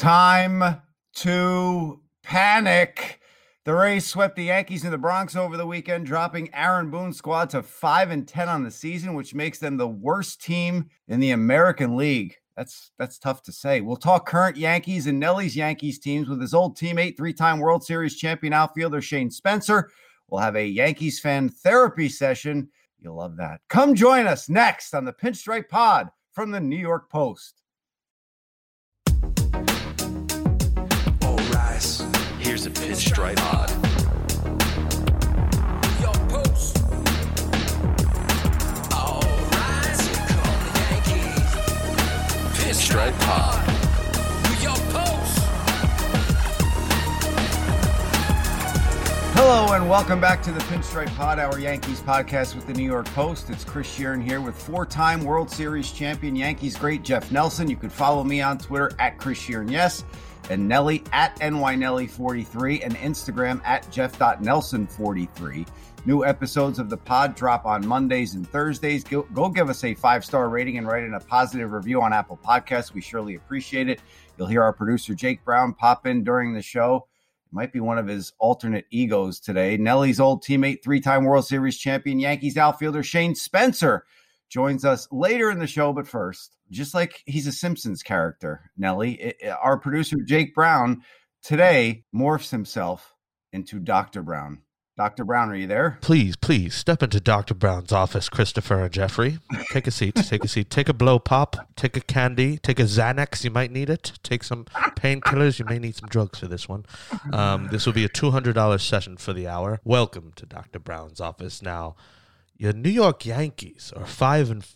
time to panic. The Rays swept the Yankees in the Bronx over the weekend, dropping Aaron Boone's squad to 5-10 on the season, which makes them the worst team in the American League. That's tough to say. We'll talk current Yankees and Nelly's Yankees teams with his old teammate, three-time World Series champion outfielder Shane Spencer. We'll have a Yankees fan therapy session. You'll love that. Come join us next on the Pinstripe Pod from the New York Post. All rise. Here's a Pinstripe Pod. Yo, Post. All rise. Call the Yankees. Pinstripe Pod. New York Post. Hello and welcome back to the Pinstripe Pod, our Yankees podcast with the New York Post. It's Chris Sheeran here with four-time World Series champion Yankees great Jeff Nelson. You can follow me on Twitter at Chris Sheeran, yes, and Nelly at NYNelly43 and Instagram at Jeff.Nelson43. New episodes of the pod drop on Mondays and Thursdays. Go give us a 5-star rating and write in a positive review on Apple Podcasts. We surely appreciate it. You'll hear our producer Jake Brown pop in during the show. Might be one of his alternate egos today. Nelly's old teammate, three-time World Series champion, Yankees outfielder Shane Spencer joins us later in the show. But first, just like he's a Simpsons character, Nelly, our producer Jake Brown today morphs himself into Dr. Brown. Dr. Brown, are you there? Please step into Dr. Brown's office, Christopher and Jeffrey. Take a seat. Take a blow pop. Take a candy. Take a Xanax. You might need it. Take some painkillers. You may need some drugs for this one. This will be a $200 session for the hour. Welcome to Dr. Brown's office. Now, your New York Yankees are 5-10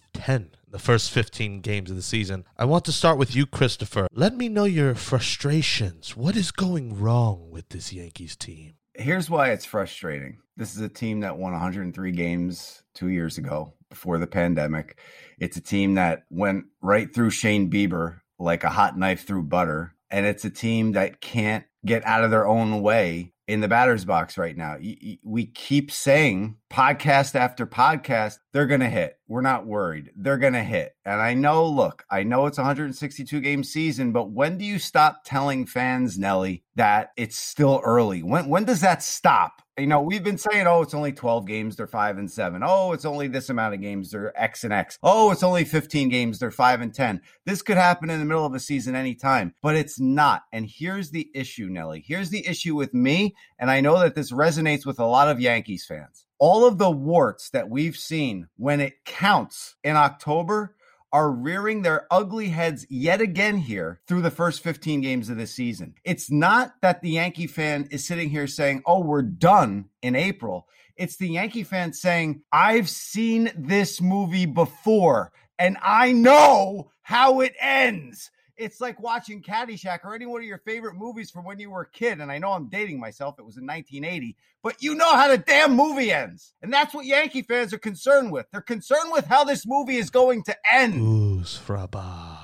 the first 15 games of the season. I want to start with you, Christopher. Let me know your frustrations. What is going wrong with this Yankees team? Here's why it's frustrating. This is a team that won 103 games 2 years ago before the pandemic. It's a team that went right through Shane Bieber like a hot knife through butter. And it's a team that can't get out of their own way in the batter's box right now. We keep saying podcast after podcast, they're going to hit. We're not worried. They're going to hit. And I know, look, I know it's a 162-game season, but when do you stop telling fans, Nelly, that it's still early? When does that stop? You know, we've been saying, oh, it's only 12 games, they're 5-7. Oh, it's only this amount of games, they're X and X. Oh, it's only 15 games, they're 5-10. This could happen in the middle of a season anytime, but it's not. And here's the issue, Nelly. Here's the issue with me, and I know that this resonates with a lot of Yankees fans. All of the warts that we've seen when it counts in October are rearing their ugly heads yet again here through the first 15 games of this season. It's not that the Yankee fan is sitting here saying, oh, we're done in April. It's the Yankee fan saying, I've seen this movie before and I know how it ends. It's like watching Caddyshack or any one of your favorite movies from when you were a kid. And I know I'm dating myself. It was in 1980. But you know how the damn movie ends. And that's what Yankee fans are concerned with. They're concerned with how this movie is going to end. Goose, Fraba.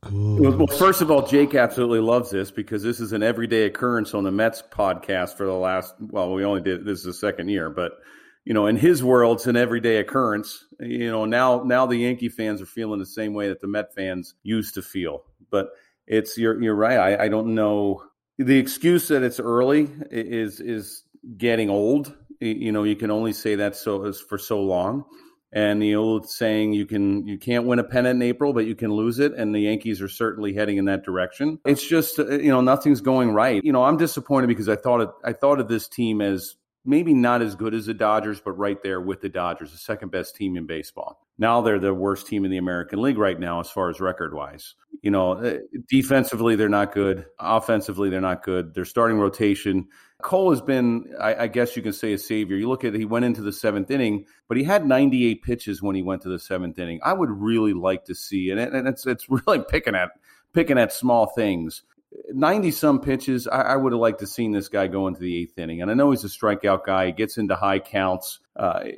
Goose. Well, first of all, Jake absolutely loves this because this is an everyday occurrence on the Mets podcast for the last, well, we only did, this is the second year. But, you know, in his world, it's an everyday occurrence. You know, now the Yankee fans are feeling the same way that the Met fans used to feel. But it's you're right. I don't know. The excuse that it's early is getting old. You know, you can only say that for so long. And the old saying, you can't win a pennant in April, but you can lose it. And the Yankees are certainly heading in that direction. It's just, you know, nothing's going right. You know, I'm disappointed because I thought of this team as maybe not as good as the Dodgers, but right there with the Dodgers, the second best team in baseball. Now they're the worst team in the American League right now as far as record-wise. You know, defensively, they're not good. Offensively, they're not good. Their starting rotation. Cole has been, I guess you can say, a savior. You look at it, he went into the seventh inning, but he had 98 pitches when he went to the seventh inning. I would really like to see, and it's really picking at small things. 90-some pitches, I would have liked to have seen this guy go into the eighth inning. And I know he's a strikeout guy. He gets into high counts.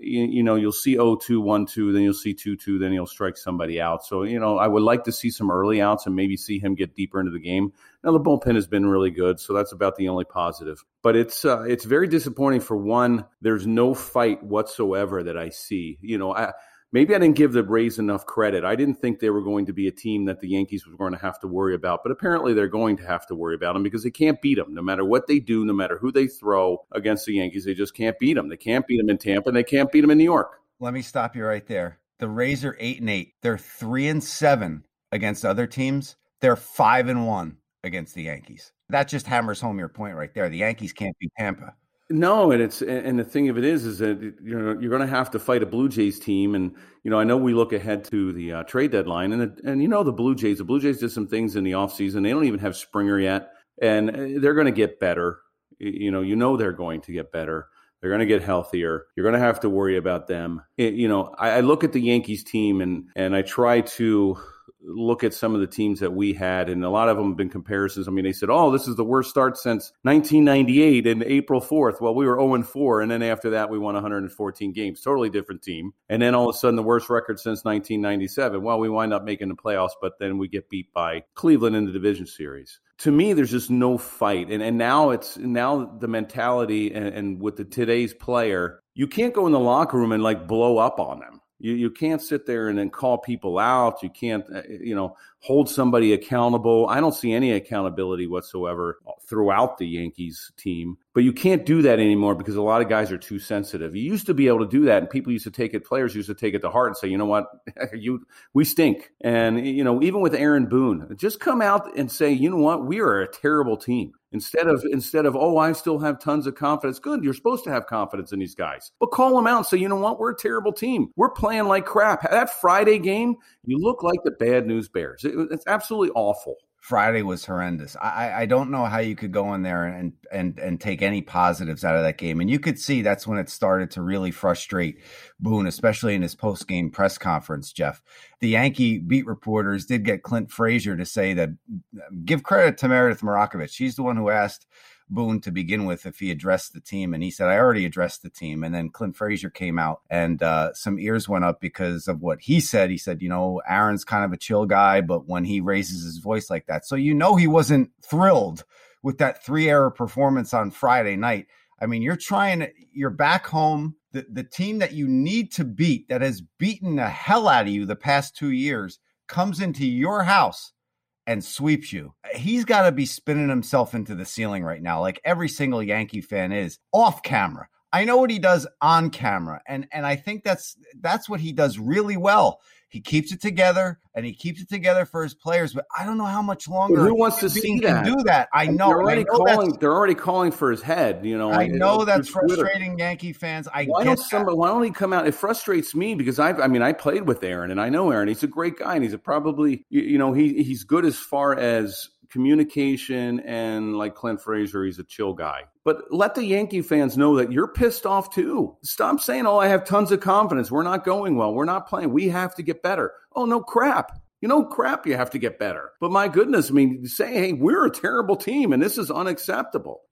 You know, you'll see 0-2, 1-2, then you'll see 2-2, then he'll strike somebody out. So, you know, I would like to see some early outs and maybe see him get deeper into the game. Now, the bullpen has been really good, so that's about the only positive. But it's very disappointing. For one, there's no fight whatsoever that I see. You know, I maybe I didn't give the Rays enough credit. I didn't think they were going to be a team that the Yankees were going to have to worry about, but apparently they're going to have to worry about them because they can't beat them. No matter what they do, no matter who they throw against the Yankees, they just can't beat them. They can't beat them in Tampa, and they can't beat them in New York. Let me stop you right there. The Rays are 8-8. They're 3-7 against other teams. They're 5-1 against the Yankees. That just hammers home your point right there. The Yankees can't beat Tampa. No, and the thing of it is that you're going to have to fight a Blue Jays team, and I know we look ahead to the trade deadline, and the Blue Jays did some things in the offseason. They don't even have Springer yet, and they're going to get better. They're going to get better. They're going to get healthier. You're going to have to worry about them. I look at the Yankees team, and I try to look at some of the teams that we had, and a lot of them have been comparisons. I mean, they said, this is the worst start since 1998 and April 4th. Well, we were 0-4, and then after that, we won 114 games. Totally different team. And then all of a sudden, the worst record since 1997. Well, we wind up making the playoffs, but then we get beat by Cleveland in the division series. To me, there's just no fight. And now the mentality and with today's player, you can't go in the locker room and blow up on them. You can't sit there and then call people out. You can't, hold somebody accountable. I don't see any accountability whatsoever throughout the Yankees team. But you can't do that anymore because a lot of guys are too sensitive. You used to be able to do that, and players used to take it to heart and say, you know what, we stink. And, even with Aaron Boone, just come out and say, you know what, we are a terrible team. Instead of, I still have tons of confidence. Good, you're supposed to have confidence in these guys. But call them out and say, you know what, we're a terrible team. We're playing like crap. That Friday game, you look like the Bad News Bears. It's absolutely awful. Friday was horrendous. I don't know how you could go in there and take any positives out of that game. And you could see that's when it started to really frustrate Boone, especially in his post-game press conference, Jeff. The Yankee beat reporters did get Clint Frazier to say that, give credit to Meredith Morakovich. She's the one who asked Boone to begin with if he addressed the team, and he said, I already addressed the team. And then Clint Frazier came out, and some ears went up because of what he said. He said, Aaron's kind of a chill guy, but when he raises his voice like that, so he wasn't thrilled with that 3-error performance on Friday night. I mean, you're back home. The team that you need to beat, that has beaten the hell out of you the past 2 years, comes into your house and sweeps you. He's got to be spinning himself into the ceiling right now, like every single Yankee fan is, off camera. I know what he does on camera, and I think that's what he does really well. He keeps it together, and he keeps it together for his players, but I don't know how much longer. Well, who wants to see that? Do that? I know. They're already calling for his head. I know that's frustrating Twitter. Yankee fans. Why don't he come out? It frustrates me because I played with Aaron, and I know Aaron. He's a great guy, and he's he's good as far as communication, and like Clint Frazier, he's a chill guy. But let the Yankee fans know that you're pissed off too. Stop saying, I have tons of confidence. We're not going well. We're not playing. We have to get better. Oh, no crap. You have to get better. But my goodness, say, hey, we're a terrible team, and this is unacceptable.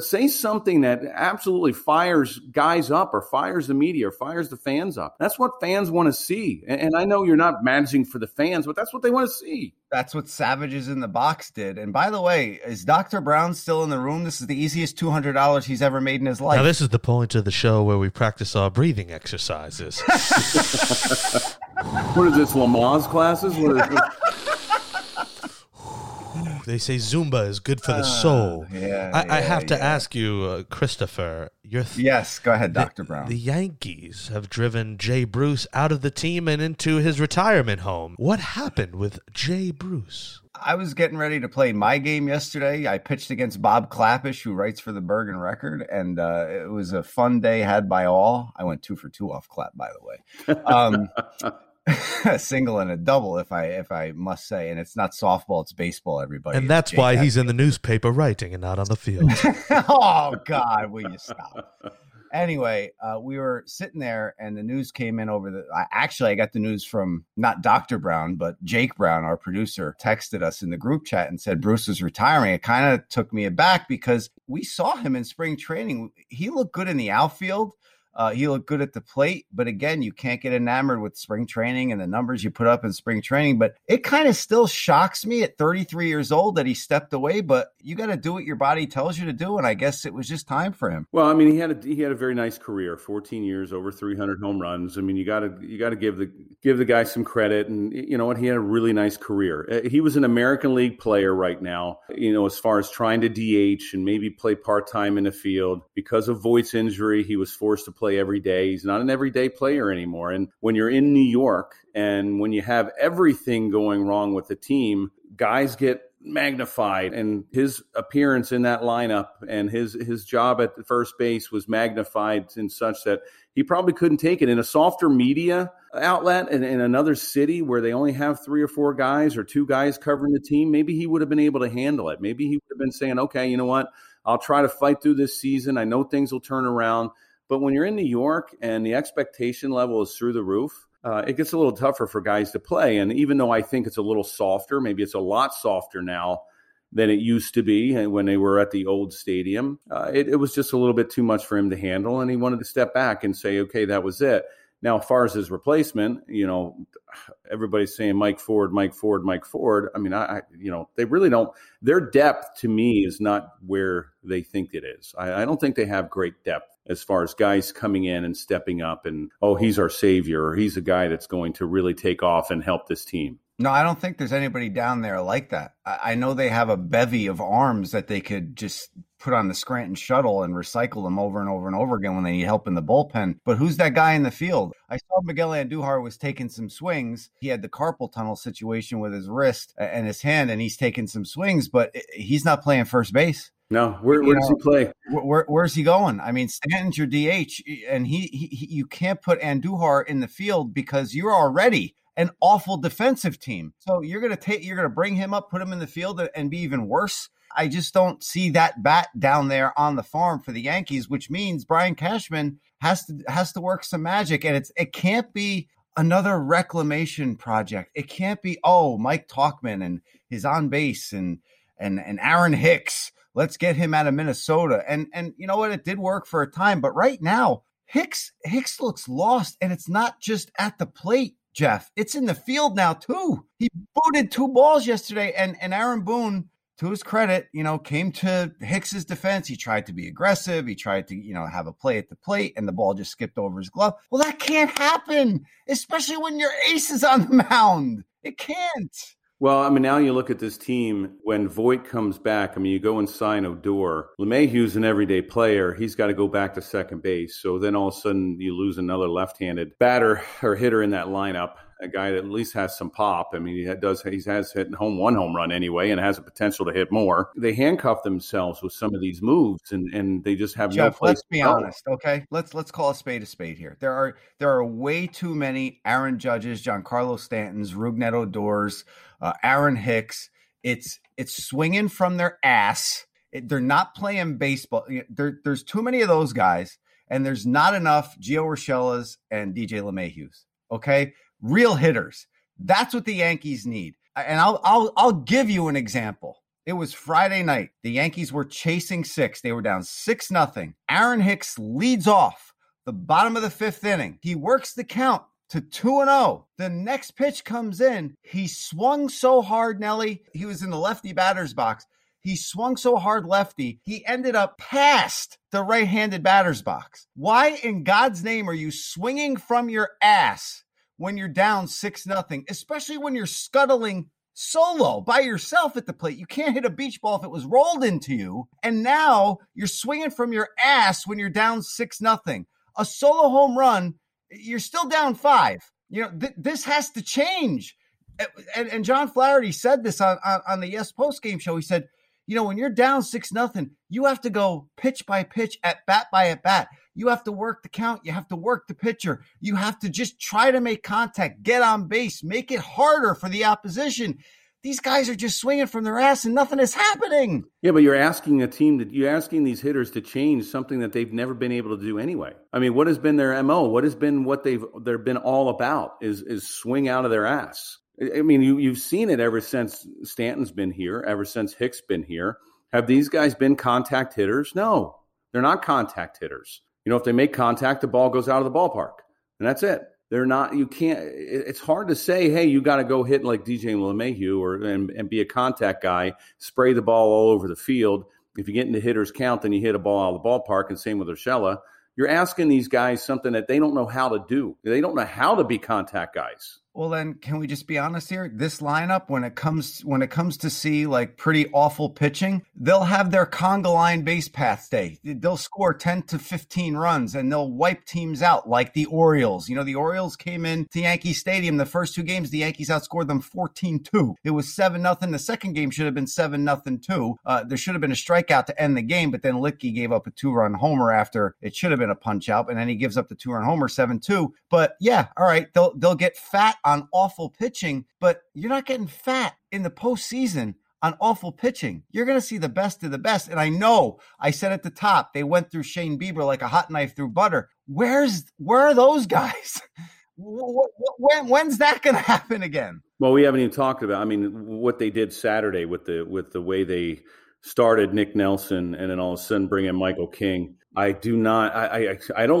Say something that absolutely fires guys up, or fires the media, or fires the fans up. That's what fans want to see. And I know you're not managing for the fans, but that's what they want to see. That's what Savages in the Box did. And by the way, is Dr. Brown still in the room? This is the easiest $200 he's ever made in his life. Now, this is the point of the show where we practice our breathing exercises. What is this, Lamaze classes? They say Zumba is good for the soul. I have to ask you, Christopher. Yes, go ahead, Dr. Brown. The Yankees have driven Jay Bruce out of the team and into his retirement home. What happened with Jay Bruce? I was getting ready to play my game yesterday. I pitched against Bob Clappish, who writes for the Bergen Record, and it was a fun day had by all. I went 2 for 2 off Clap, by the way. A single and a double, if I must say. And it's not softball, it's baseball, everybody. And that's why he's in the newspaper writing and not on the field. Oh, God, will you stop? Anyway, we were sitting there, and the news came in I got the news from not Dr. Brown, but Jake Brown, our producer, texted us in the group chat and said Bruce was retiring. It kind of took me aback because we saw him in spring training. He looked good in the outfield. He looked good at the plate, but again, you can't get enamored with spring training and the numbers you put up in spring training. But it kind of still shocks me at 33 years old that he stepped away, but you got to do what your body tells you to do. And I guess it was just time for him. Well, I mean, he had a very nice career, 14 years, over 300 home runs. I mean, you got to give the guy some credit, and you know what? He had a really nice career. He was an American League player right now, you know, as far as trying to DH and maybe play part-time in the field. Because of Voight's injury, he was forced to play every day. He's not an everyday player anymore. And when you're in New York and when you have everything going wrong with the team, guys get magnified, and his appearance in that lineup and his job at the first base was magnified in such that he probably couldn't take it. In a softer media outlet and in another city where they only have three or four guys or two guys covering the team, maybe he would have been able to handle it. Maybe he would have been saying, okay, you know what? I'll try to fight through this season. I know things will turn around. But when you're in New York and the expectation level is through the roof, it gets a little tougher for guys to play. And even though I think it's a little softer, maybe it's a lot softer now than it used to be when they were at the old stadium, it was just a little bit too much for him to handle. And he wanted to step back and say, okay, that was it. Now, as far as his replacement, you know, everybody's saying Mike Ford. I mean, they really don't. Their depth to me is not where they think it is. I don't think they have great depth as far as guys coming in and stepping up and, oh, he's our savior, or he's a guy that's going to really take off and help this team. No, I don't think there's anybody down there like that. I know they have a bevy of arms that they could just put on the Scranton shuttle and recycle them over and over and over again when they need help in the bullpen. But who's that guy in the field? I saw Miguel Andujar was taking some swings. He had the carpal tunnel situation with his wrist and his hand, and he's taking some swings, but he's not playing first base. No, where does he play? Where's he going? I mean, Stanton's your DH, and he you can't put Andujar in the field because you're already an awful defensive team. So you're gonna bring him up, put him in the field, and be even worse. I just don't see that bat down there on the farm for the Yankees, which means Brian Cashman has to work some magic, and it can't be another reclamation project. It can't be Mike Tauchman and his on base and Aaron Hicks. Let's get him out of Minnesota. And you know what? It did work for a time, but right now Hicks looks lost, and it's not just at the plate, Jeff. It's in the field now too. He booted two balls yesterday, and Aaron Boone, to his credit, you know, came to Hicks's defense. He tried to be aggressive. He tried to, you know, have a play at the plate, and the ball just skipped over his glove. Well, that can't happen, especially when your ace is on the mound. It can't. Well, I mean, now you look at this team when Voit comes back. I mean, you go and sign Odor. LeMahieu's an everyday player. He's got to go back to second base. So then all of a sudden you lose another left-handed batter or hitter in that lineup, a guy that at least has some pop. I mean, he has hit one home run anyway and has a potential to hit more. They handcuff themselves with some of these moves, and they just have no place. Let's be honest, okay? Let's call a spade here. There are way too many Aaron Judges, Giancarlo Stantons, Rougned Odors, Aaron Hicks. It's swinging from their ass. They're not playing baseball. There's too many of those guys, and there's not enough Gio Urshela's and DJ LeMahieu's, okay? Real hitters. That's what the Yankees need. And I'll give you an example. It was Friday night. The Yankees were chasing six. They were down 6-0. Aaron Hicks leads off the bottom of the fifth inning. He works the count to 2-0. The next pitch comes in. He swung so hard, Nelly. He was in the lefty batter's box. He swung so hard lefty, he ended up past the right-handed batter's box. Why in God's name are you swinging from your ass when you're down 6-0, especially when you're scuttling solo by yourself at the plate? You can't hit a beach ball if it was rolled into you. And now you're swinging from your ass when you're down 6-0. A solo home run, you're still down 5. You know, this has to change. And John Flaherty said this on the Yes Post Game show. He said, you know, when you're down 6-0, you have to go pitch by pitch, at bat by at bat. You have to work the count. You have to work the pitcher. You have to just try to make contact, get on base, make it harder for the opposition. These guys are just swinging from their ass and nothing is happening. Yeah, but you're asking these hitters to change something that they've never been able to do anyway. I mean, what has been their MO? What has been what they've been all about is swing out of their ass. I mean, you've seen it ever since Stanton's been here, ever since Hicks been here. Have these guys been contact hitters? No, they're not contact hitters. You know, if they make contact, the ball goes out of the ballpark, and that's it. They're not, you can't, it's hard to say, hey, you got to go hit like DJ LeMahieu and be a contact guy, spray the ball all over the field. If you get into hitter's count, then you hit a ball out of the ballpark, and same with Urshela. You're asking these guys something that they don't know how to do. They don't know how to be contact guys. Well, then can we just be honest here? This lineup, when it comes to see like pretty awful pitching, they'll have their conga line base path day. They'll score 10 to 15 runs and they'll wipe teams out like the Orioles. You know, the Orioles came in to Yankee Stadium. The first two games, the Yankees outscored them 14-2. It was 7-0. The second game should have been 7-0 too. There should have been a strikeout to end the game, but then Litke gave up a 2-run homer after it should have been a punch out. And then he gives up the 2-run homer, 7-2. But yeah, all right, they'll get fat on awful pitching, but you're not getting fat in the postseason on awful pitching. You're going to see the best of the best. And I know I said at the top, they went through Shane Bieber like a hot knife through butter. Where are those guys? When's that going to happen again? Well, we haven't even talked about, I mean, what they did Saturday with the way they started Nick Nelson and then all of a sudden bring in Michael King. I don't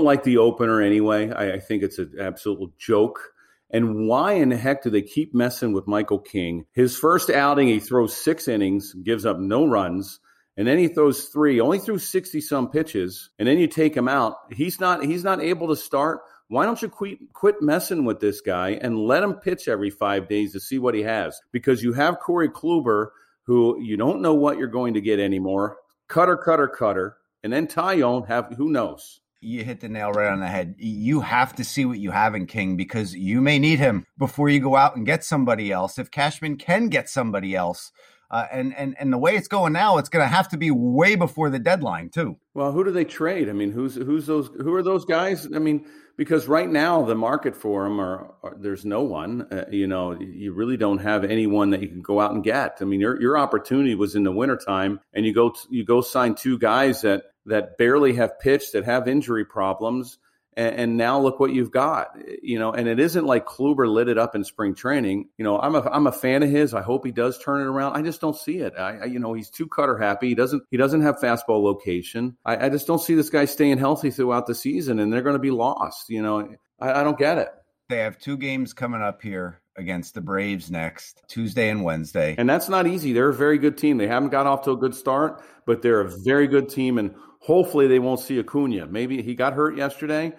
like the opener anyway. I think it's an absolute joke. And why in the heck do they keep messing with Michael King? His first outing, he throws 6 innings, gives up no runs, and then he throws 3, only threw 60-some pitches, and then you take him out. He's not able to start. Why don't you quit messing with this guy and let him pitch every 5 days to see what he has? Because you have Corey Kluber, who you don't know what you're going to get anymore. Cutter. And then Tyone, who knows? You hit the nail right on the head. You have to see what you have in King because you may need him before you go out and get somebody else. If Cashman can get somebody else, and the way it's going now, it's going to have to be way before the deadline too. Well, who do they trade? I mean, who are those guys? I mean, because right now the market for them are there's no one. You really don't have anyone that you can go out and get. I mean, your opportunity was in the wintertime, and you go sign 2 guys that barely have pitched, that have injury problems, and now look what you've got. You know, and it isn't like Kluber lit it up in spring training. You know, I'm a fan of his. I hope he does turn it around. I just don't see it. He's too cutter happy. He doesn't have fastball location. I just don't see this guy staying healthy throughout the season, and they're going to be lost. You know, I don't get it. They have 2 games coming up here against the Braves next Tuesday and Wednesday, and that's not easy. They're a very good team. They haven't got off to a good start, but they're a very good team, and hopefully they won't see Acuna. Maybe he got hurt yesterday,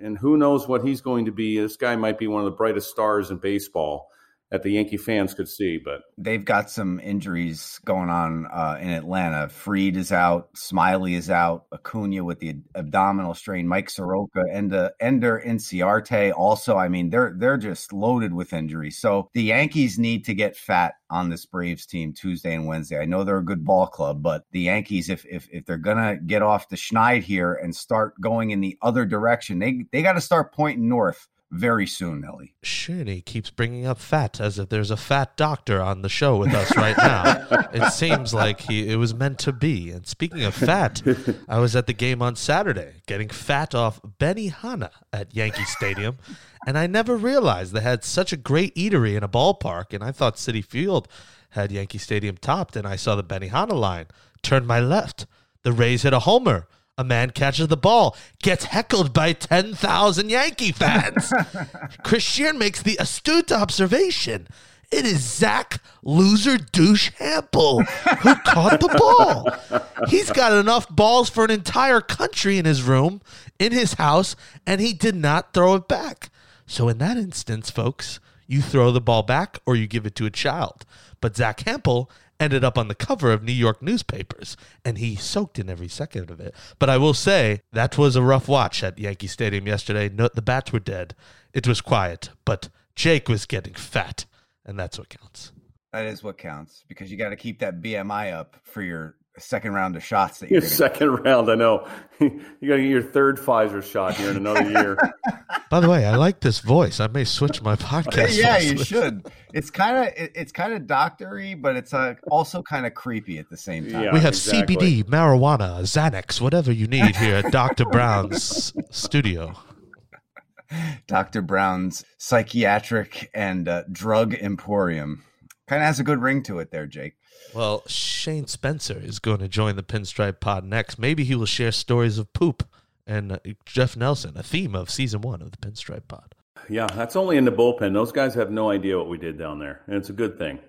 and who knows what he's going to be. This guy might be one of the brightest stars in baseball that the Yankee fans could see. But they've got some injuries going on in Atlanta. Fried is out. Smiley is out. Acuna with the abdominal strain. Mike Soroka and Ender Inciarte also. I mean, they're just loaded with injuries. So the Yankees need to get fat on this Braves team Tuesday and Wednesday. I know they're a good ball club, but the Yankees, if they're going to get off the schneid here and start going in the other direction, they got to start pointing north very soon, Nelly. Shuni keeps bringing up fat as if there's a fat doctor on the show with us right now. It seems like it was meant to be. And speaking of fat, I was at the game on Saturday getting fat off Benihana at Yankee Stadium. And I never realized they had such a great eatery in a ballpark. And I thought Citi Field had Yankee Stadium topped. And I saw the Benihana line. Turned my left. The Rays hit a homer. A man catches the ball, gets heckled by 10,000 Yankee fans. Chris Sheeran makes the astute observation. It is Zach Loser Douche Hample who caught the ball. He's got enough balls for an entire country in his room, in his house, and he did not throw it back. So in that instance, folks, you throw the ball back or you give it to a child. But Zach Hample ended up on the cover of New York newspapers, and he soaked in every second of it. But I will say that was a rough watch at Yankee Stadium yesterday. No, the bats were dead. It was quiet, but Jake was getting fat, and that's what counts. That is what counts, because you got to keep that BMI up for your second round of shots. That your second round, I know. You got to get your third Pfizer shot here in another year. By the way, I like this voice. I may switch my podcast. Yeah, you should. It's kind of doctory, but it's also kind of creepy at the same time. Yeah, we have exactly. CBD, marijuana, Xanax, whatever you need here at Dr. Brown's studio. Dr. Brown's psychiatric and drug emporium. Kind of has a good ring to it there, Jake. Well, Shane Spencer is going to join the Pinstripe Pod next. Maybe he will share stories of poop and Jeff Nelson, a theme of season one of the Pinstripe Pod. Yeah, that's only in the bullpen. Those guys have no idea what we did down there, and it's a good thing.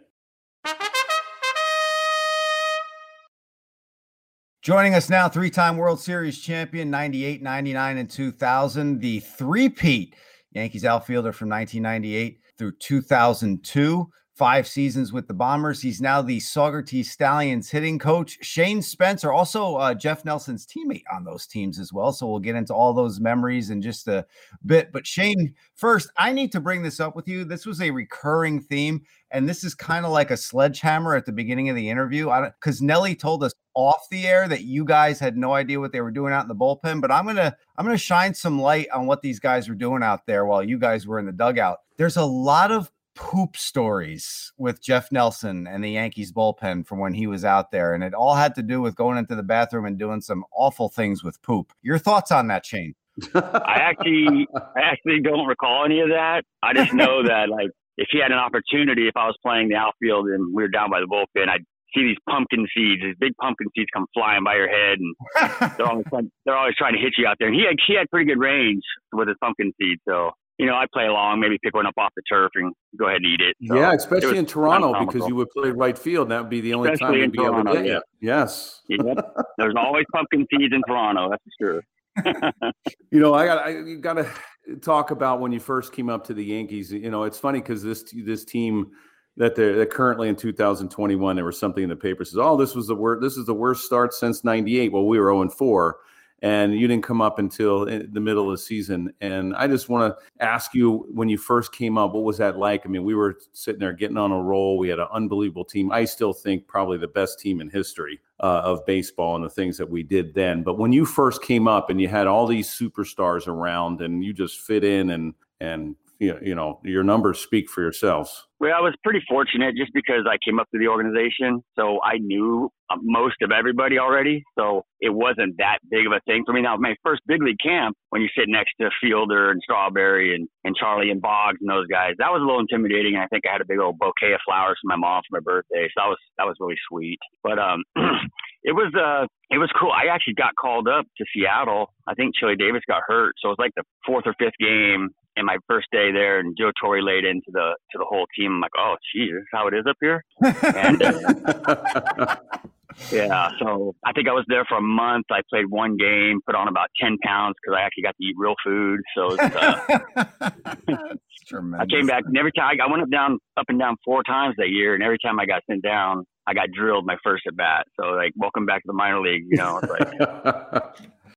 Joining us now, three-time World Series champion, 98, 99, and 2000, the three-peat Yankees outfielder from 1998 through 2002, 5 seasons with the Bombers. He's now the Saugerties Stallions hitting coach, Shane Spencer, also Jeff Nelson's teammate on those teams as well. So we'll get into all those memories in just a bit. But Shane, first, I need to bring this up with you. This was a recurring theme, and this is kind of like a sledgehammer at the beginning of the interview, because Nelly told us off the air that you guys had no idea what they were doing out in the bullpen, but I'm gonna shine some light on what these guys were doing out there while you guys were in the dugout. There's a lot of poop stories with Jeff Nelson and the Yankees bullpen from when he was out there, and it all had to do with going into the bathroom and doing some awful things with poop. Your thoughts on that, Shane? I actually don't recall any of that. I just know that, like, if he had an opportunity, if I was playing the outfield and we were down by the bullpen, I'd see these pumpkin seeds, these big pumpkin seeds come flying by your head, and they're always trying to hit you out there. And he had pretty good range with his pumpkin seeds, so I play along, maybe pick one up off the turf and go ahead and eat it. So yeah, especially in Toronto, because you would play right field, and that would be the only especially time you'd be able to get it. Yes. Yep. There's always pumpkin seeds in Toronto, that's for sure. You got to talk about when you first came up to the Yankees. It's funny because this team that they're currently in 2021, there was something in the paper says, "Oh, this is the worst start since '98." Well, we were 0-4, and you didn't come up until the middle of the season. And I just want to ask you, when you first came up, what was that like? I mean, we were sitting there getting on a roll. We had an unbelievable team. I still think probably the best team in history of baseball and the things that we did then. But when you first came up and you had all these superstars around and you just fit in and your numbers speak for yourselves. Well, I was pretty fortunate just because I came up to the organization, so I knew most of everybody already. So it wasn't that big of a thing for me. Now, my first big league camp, when you sit next to Fielder and Strawberry and Charlie and Boggs and those guys, that was a little intimidating. I think I had a big old bouquet of flowers from my mom for my birthday, so that was really sweet. But it was cool. I actually got called up to Seattle. I think Chili Davis got hurt, so it was like the fourth or fifth game. And my first day there, and Joe Torre laid into the whole team. I'm like, oh, geez, this is how it is up here. And yeah, so I think I was there for a month. I played one game, put on about 10 pounds because I actually got to eat real food. So I came back, and every time I went up and down 4 times that year, and every time I got sent down, I got drilled my first at bat. So like, welcome back to the minor league. It's like.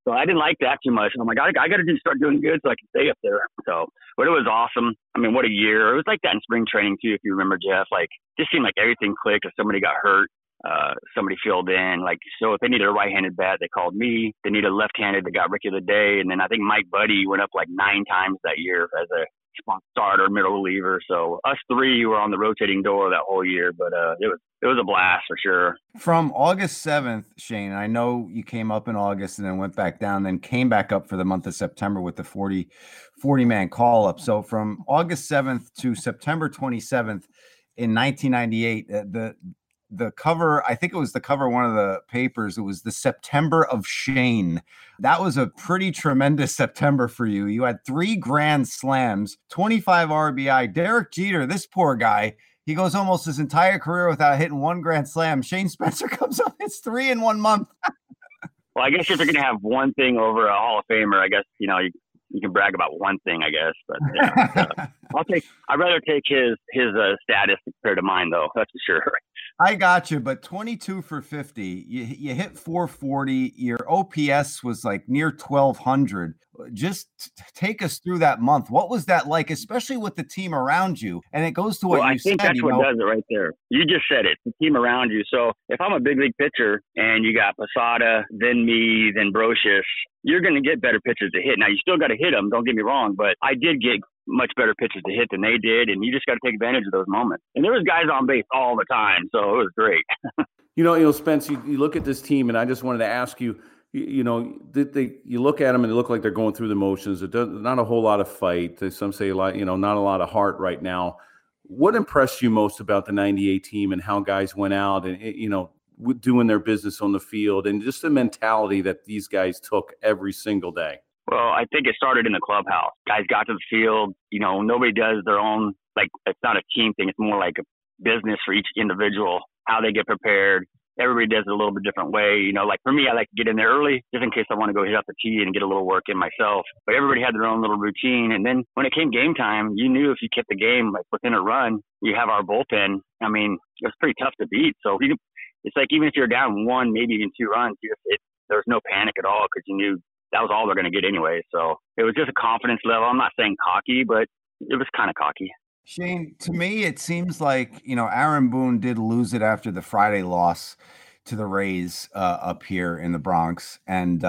So I didn't like that too much. I'm like, I got to start doing good so I can stay up there. So, but it was awesome. I mean, what a year. It was like that in spring training too, if you remember, Jeff. Like, just seemed like everything clicked. If somebody got hurt, somebody filled in. Like, so if they needed a right-handed bat, they called me. If they needed a left-handed, they got Ricky Leday. And then I think Mike Buddy went up like 9 times that year as a starter, middle reliever. So us 3 were on the rotating door that whole year, but it was a blast for sure. From August 7th, Shane, I know you came up in August and then went back down, then came back up for the month of September with the 40-man call-up. So from August 7th to September 27th in 1998, the cover, I think it was the cover of one of the papers, it was the September of Shane. That was a pretty tremendous September for you. You had 3 grand slams, 25 RBI. Derek Jeter, this poor guy, he goes almost his entire career without hitting 1 grand slam. Shane Spencer comes up, hits 3 in 1 month. Well, I guess if you're going to have one thing over a Hall of Famer, I guess, you can brag about one thing, I guess. But yeah, I'd rather take his status compared to mine, though. That's for sure. I got you, but 22 for 50, you hit 440, your OPS was like near 1,200. Just take us through that month. What was that like, especially with the team around you? And it goes to what you said. I think that's what does it right there. You just said it, the team around you. So if I'm a big league pitcher and you got Posada, then me, then Brocious, you're going to get better pitchers to hit. Now, you still got to hit them, don't get me wrong, but I did get much better pitches to hit than they did, and you just got to take advantage of those moments. And there was guys on base all the time, so it was great. Spence, you look at this team, and I just wanted to ask you, you look at them and they look like they're going through the motions. Not a whole lot of fight. Some say a lot, not a lot of heart right now. What impressed you most about the 98 team and how guys went out and doing their business on the field, and just the mentality that these guys took every single day? Well, I think it started in the clubhouse. Guys got to the field. You know, nobody does their own, like, it's not a team thing. It's more like a business for each individual, how they get prepared. Everybody does it a little bit different way. You know, like for me, I like to get in there early just in case I want to go hit up the tee and get a little work in myself. But everybody had their own little routine. And then when it came game time, you knew if you kept the game like within a run, you have our bullpen. I mean, it was pretty tough to beat. So it's like even if you're down one, maybe even two runs, there was no panic at all because you knew that was all they're going to get anyway. So it was just a confidence level. I'm not saying cocky, but it was kind of cocky. Shane, to me, it seems like, you know, Aaron Boone did lose it after the Friday loss to the Rays up here in the Bronx. And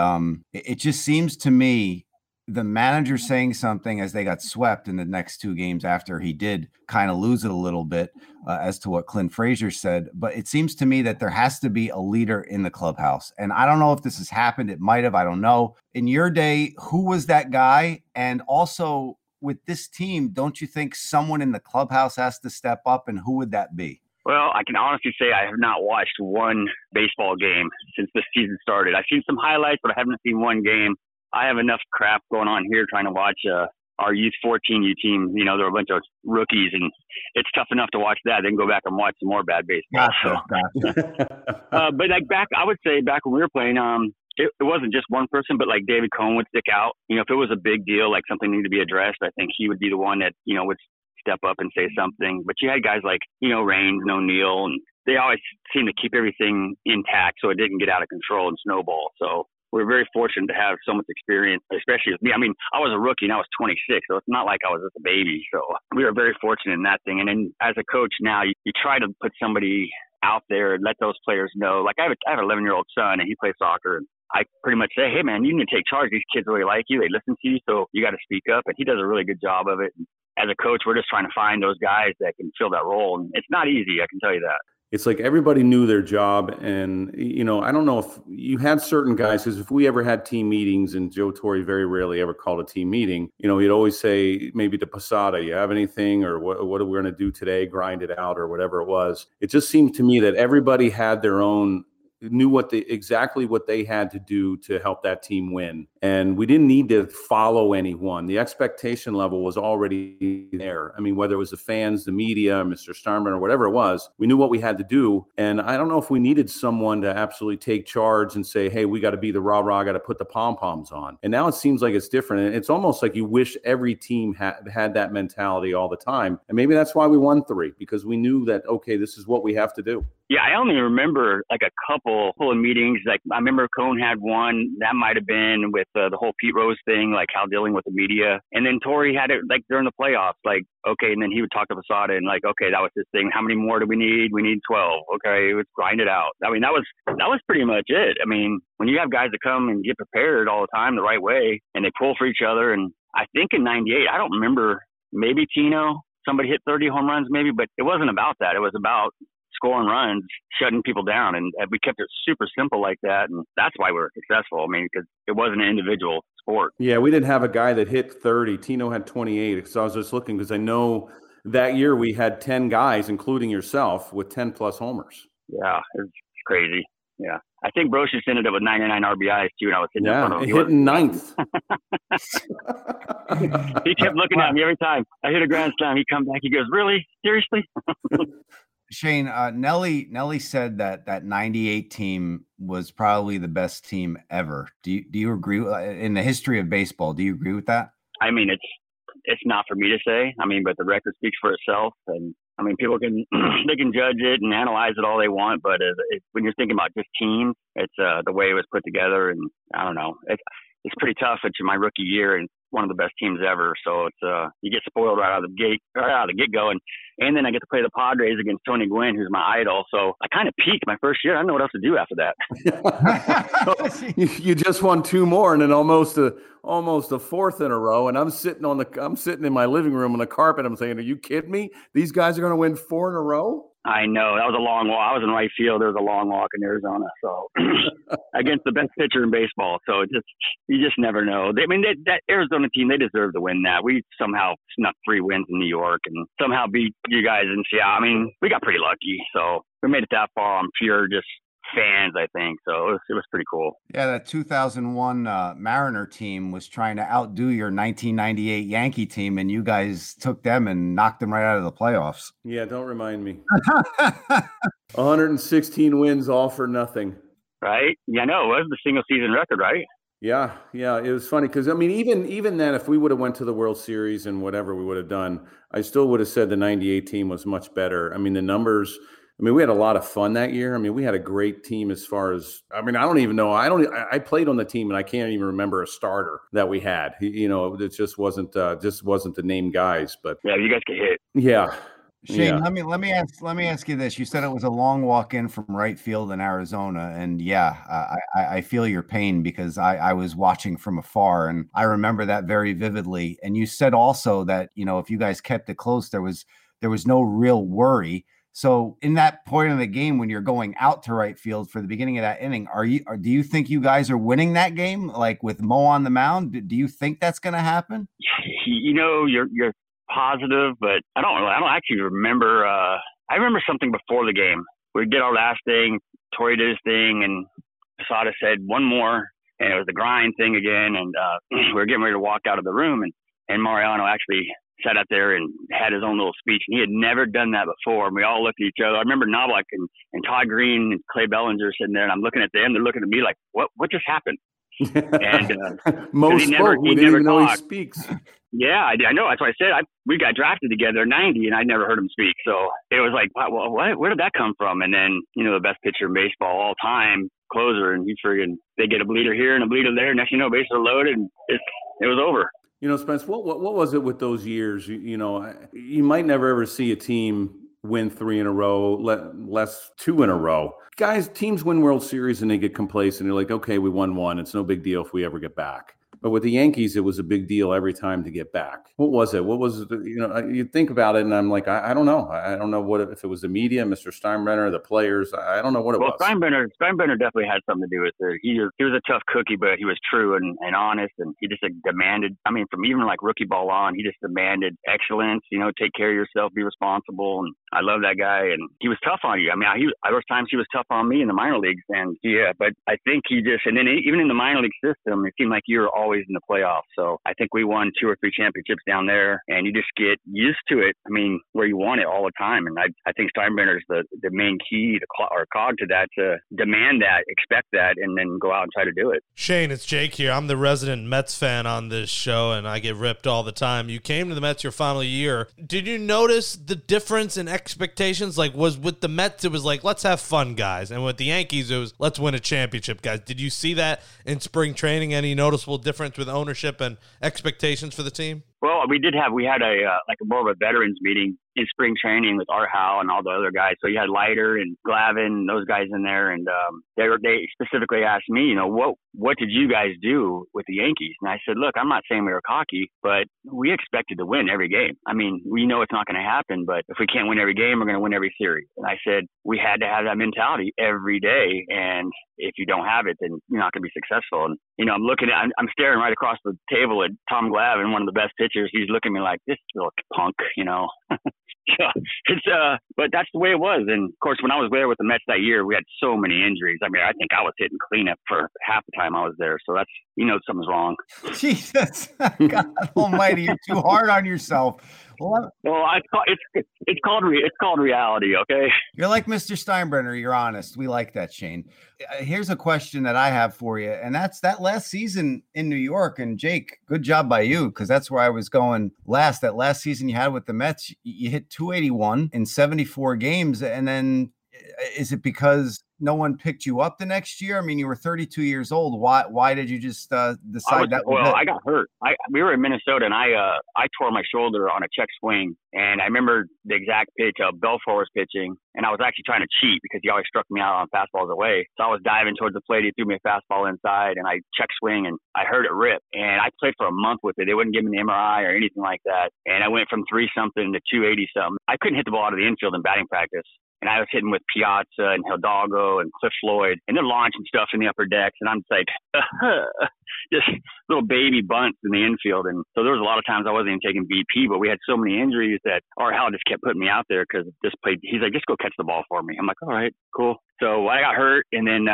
it just seems to me the manager saying something as they got swept in the next two games after he did kind of lose it a little bit as to what Clint Frazier said. But it seems to me that there has to be a leader in the clubhouse. And I don't know if this has happened. It might have. I don't know. In your day, who was that guy? And also, with this team, don't you think someone in the clubhouse has to step up, and who would that be? Well, I can honestly say I have not watched one baseball game since this season started. I've seen some highlights, but I haven't seen one game. I have enough crap going on here trying to watch our youth 14U team. You know, they're a bunch of rookies, and it's tough enough to watch that. Then go back and watch some more bad baseball. Gotcha. But like I would say back when we were playing, it wasn't just one person, but like David Cohn would stick out. You know, if it was a big deal, like something needed to be addressed, I think he would be the one that, you know, would step up and say something. But you had guys like, you know, Raines and O'Neill, and they always seemed to keep everything intact so it didn't get out of control and snowball. So we're very fortunate to have so much experience, especially with me. I mean, I was a rookie and I was 26, so it's not like I was just a baby. So we were very fortunate in that thing. And then as a coach now, you try to put somebody out there and let those players know. Like I have an 11-year-old son, and he plays soccer, and I pretty much say, hey, man, you need to take charge. These kids really like you. They listen to you, so you got to speak up. And he does a really good job of it. As a coach, we're just trying to find those guys that can fill that role. And it's not easy, I can tell you that. It's like everybody knew their job. And, you know, I don't know if you had certain guys, because if we ever had team meetings, and Joe Torre very rarely ever called a team meeting, you know, he'd always say maybe to Posada, you have anything, or what are we going to do today? Grind it out, or whatever it was. It just seemed to me that everybody had their own, knew exactly what they had to do to help that team win. And we didn't need to follow anyone. The expectation level was already there. I mean, whether it was the fans, the media, Mr. Starman, or whatever it was, we knew what we had to do. And I don't know if we needed someone to absolutely take charge and say, hey, we got to be the rah-rah, got to put the pom-poms on. And now it seems like it's different. And it's almost like you wish every team had that mentality all the time. And maybe that's why we won three, because we knew that, okay, this is what we have to do. Yeah, I only remember like a couple of meetings. Like I remember Cohn had one that might have been with the whole Pete Rose thing, like how dealing with the media. And then Torrey had it like during the playoffs, like, okay. And then he would talk to Posada and like, okay, that was his thing. How many more do we need? We need 12. Okay, let's grind it out. I mean, that was pretty much it. I mean, when you have guys that come and get prepared all the time the right way, and they pull for each other. And I think in 98, I don't remember, maybe Tino, somebody hit 30 home runs maybe, but it wasn't about that. It was about scoring runs, shutting people down. And we kept it super simple like that. And that's why we were successful. I mean, because it wasn't an individual sport. Yeah, we didn't have a guy that hit 30. Tino had 28. So I was just looking, because I know that year we had 10 guys, including yourself, with 10 plus homers. Yeah, it's crazy. Yeah. I think Brocious ended up with 99 RBIs too, and I was hitting up on him. Hitting ninth. He kept looking at me every time I hit a grand slam. He comes back, he goes, really? Seriously? Shane, Nelly said that 98 team was probably the best team ever. Do you agree in the history of baseball? Do you agree with that? I mean, it's not for me to say. I mean, but the record speaks for itself, and I mean, people can they can judge it and analyze it all they want. But when you're thinking about just teams, it's the way it was put together, and I don't know. It's pretty tough. It's my rookie year, and one of the best teams ever. So it's you get spoiled right out of the get go, and then I get to play the Padres against Tony Gwynn, who's my idol. So I kind of peaked my first year. I don't know what else to do after that. So you just won two more, and then almost a fourth in a row. And I'm sitting in my living room on the carpet. I'm saying, are you kidding me? These guys are going to win four in a row. I know. That was a long walk. I was in right field. There was a long walk in Arizona. So against the best pitcher in baseball. So you just never know. I mean, that Arizona team, they deserve to win that. We somehow snuck three wins in New York and somehow beat you guys in Seattle. I mean, we got pretty lucky. So we made it that far. I'm pure just fans, I think. So it was pretty cool. Yeah, that 2001 Mariner team was trying to outdo your 1998 Yankee team, and you guys took them and knocked them right out of the playoffs. Yeah, don't remind me. 116 wins, all for nothing. Right? Yeah, no, it was the single season record, right? Yeah. It was funny because, I mean, even then, if we would have went to the World Series and whatever we would have done, I still would have said the 98 team was much better. I mean, the numbers – I mean, we had a lot of fun that year. I mean, we had a great team as far as, I mean, I don't even know. I played on the team and I can't even remember a starter that we had. You know, it just wasn't the name guys, but yeah, you guys could hit. Yeah. Shane, yeah. Let me ask you this. You said it was a long walk in from right field in Arizona, and yeah, I feel your pain because I was watching from afar, and I remember that very vividly. And you said also that, you know, if you guys kept it close, there was no real worry. So in that point of the game, when you're going out to right field for the beginning of that inning, do you think you guys are winning that game? Like with Mo on the mound, do you think that's going to happen? You know, you're positive, but I don't actually remember. I remember something before the game. We did our last thing, Torrey did his thing, and Posada said one more, and it was the grind thing again. And we were getting ready to walk out of the room, and Mariano actually sat out there and had his own little speech, and he had never done that before. And we all looked at each other. I remember Knobloch and Todd Green and Clay Bellinger sitting there, and I'm looking at them. They're looking at me like, what just happened? And most he never know he speaks. Yeah, I know. That's why I said we got drafted together in 90, and I'd never heard him speak. So it was like, wow, what? Where did that come from? And then, you know, the best pitcher in baseball all time, closer, and he friggin' they get a bleeder here and a bleeder there. Next thing you know, bases are loaded, and it was over. You know, Spence, what was it with those years? You know, you might never ever see a team win 3 in a row, less 2 in a row. Guys, teams win World Series and they get complacent. They're like, okay, we won one. It's no big deal if we ever get back. But with the Yankees, it was a big deal every time to get back. What was it? You know, you think about it, and I'm like, I don't know. I don't know what if it was the media, Mr. Steinbrenner, the players. I don't know what it was. Well, Steinbrenner definitely had something to do with it. He was a tough cookie, but he was true and honest, and he just demanded. I mean, from even like rookie ball on, he just demanded excellence. You know, take care of yourself, be responsible. And I love that guy, and he was tough on you. I mean, there was times he was tough on me in the minor leagues, and yeah. But I think he just, and then even in the minor league system, it seemed like you were always in the playoffs. So I think we won 2 or 3 championships down there, and you just get used to it. I mean, where you want it all the time. And I think Steinbrenner's the main key or cog to that, to demand that, expect that, and then go out and try to do it. Shane, it's Jake here. I'm the resident Mets fan on this show, and I get ripped all the time. You came to the Mets your final year. Did you notice the difference in expectations? Like, was with the Mets, it was like, let's have fun, guys. And with the Yankees, it was, let's win a championship, guys. Did you see that in spring training? Any noticeable difference with ownership and expectations for the team? Well, we had a more of a veterans meeting in spring training with Art Howe and all the other guys. So you had Leiter and Glavin, those guys in there, and they specifically asked me, you know, what did you guys do with the Yankees? And I said, look, I'm not saying we were cocky, but we expected to win every game. I mean, we know it's not going to happen, but if we can't win every game, we're going to win every series. And I said, we had to have that mentality every day, and if you don't have it, then you're not going to be successful. And, you know, I'm staring right across the table at Tom Glavine, one of the best pitchers. He's looking at me like, this little punk, you know. But that's the way it was. And, of course, when I was there with the Mets that year, we had so many injuries. I mean, I think I was hitting cleanup for half the time I was there. So that's, you know, something's wrong. Jesus. God almighty, you're too hard on yourself. Well, it's called reality, okay? You're like Mr. Steinbrenner. You're honest. We like that, Shane. Here's a question that I have for you, and that's that last season in New York. And Jake, good job by you, because that's where I was going last. That last season you had with the Mets, you hit 281 in 74 games, and then is it because no one picked you up the next year? I mean, you were 32 years old. Why did you just decide that? Well, I got hurt. We were in Minnesota, and I tore my shoulder on a check swing. And I remember the exact pitch. Belfour was pitching, and I was actually trying to cheat because he always struck me out on fastballs away. So I was diving towards the plate. He threw me a fastball inside, and I check swing, and I heard it rip. And I played for a month with it. They wouldn't give me an MRI or anything like that. And I went from 3-something to 280-something. I couldn't hit the ball out of the infield in batting practice. And I was hitting with Piazza and Hidalgo and Cliff Floyd, and they're launching stuff in the upper decks. And I'm just like, just little baby bunts in the infield. And so there was a lot of times I wasn't even taking BP, but we had so many injuries that our Hal just kept putting me out there because this played. He's like, just go catch the ball for me. I'm like, all right, cool. So I got hurt, and then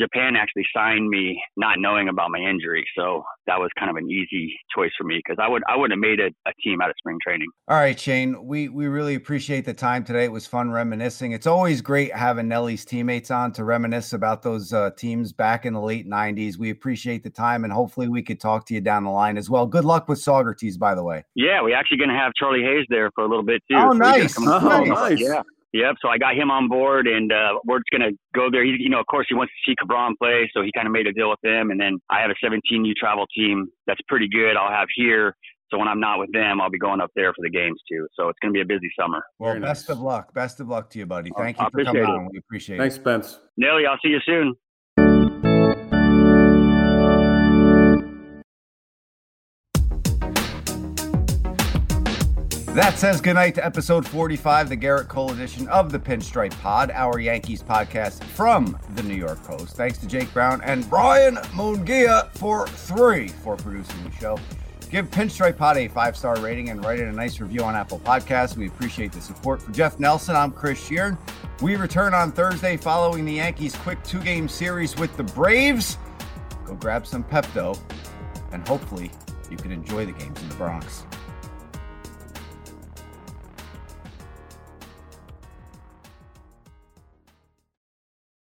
Japan actually signed me not knowing about my injury. So that was kind of an easy choice for me because I wouldn't have made a team out of spring training. All right, Shane, we really appreciate the time today. It was fun reminiscing. It's always great having Nelly's teammates on to reminisce about those teams back in the late 90s. We appreciate the time, and hopefully we could talk to you down the line as well. Good luck with Saugerties, by the way. Yeah, we're actually going to have Charlie Hayes there for a little bit, too. Oh, so nice. Nice. Yeah. Yep. So I got him on board, and we're just going to go there. He, you know, of course, he wants to see Cabron play, so he kind of made a deal with him. And then I have a 17U travel team that's pretty good I'll have here. So when I'm not with them, I'll be going up there for the games, too. So it's going to be a busy summer. Well, best of luck. Best of luck to you, buddy. Thank you for coming on. We appreciate it. Thanks, Spence. Nelly, I'll see you soon. That says goodnight to episode 45, the Garrett Cole edition of the Pinstripe Pod, our Yankees podcast from the New York Post. Thanks to Jake Brown and Brian Munguia for producing the show. Give Pinstripe Pod a 5-star rating and write in a nice review on Apple Podcasts. We appreciate the support. For Jeff Nelson, I'm Chris Sheeran. We return on Thursday following the Yankees' quick 2-game series with the Braves. Go grab some Pepto, and hopefully you can enjoy the games in the Bronx.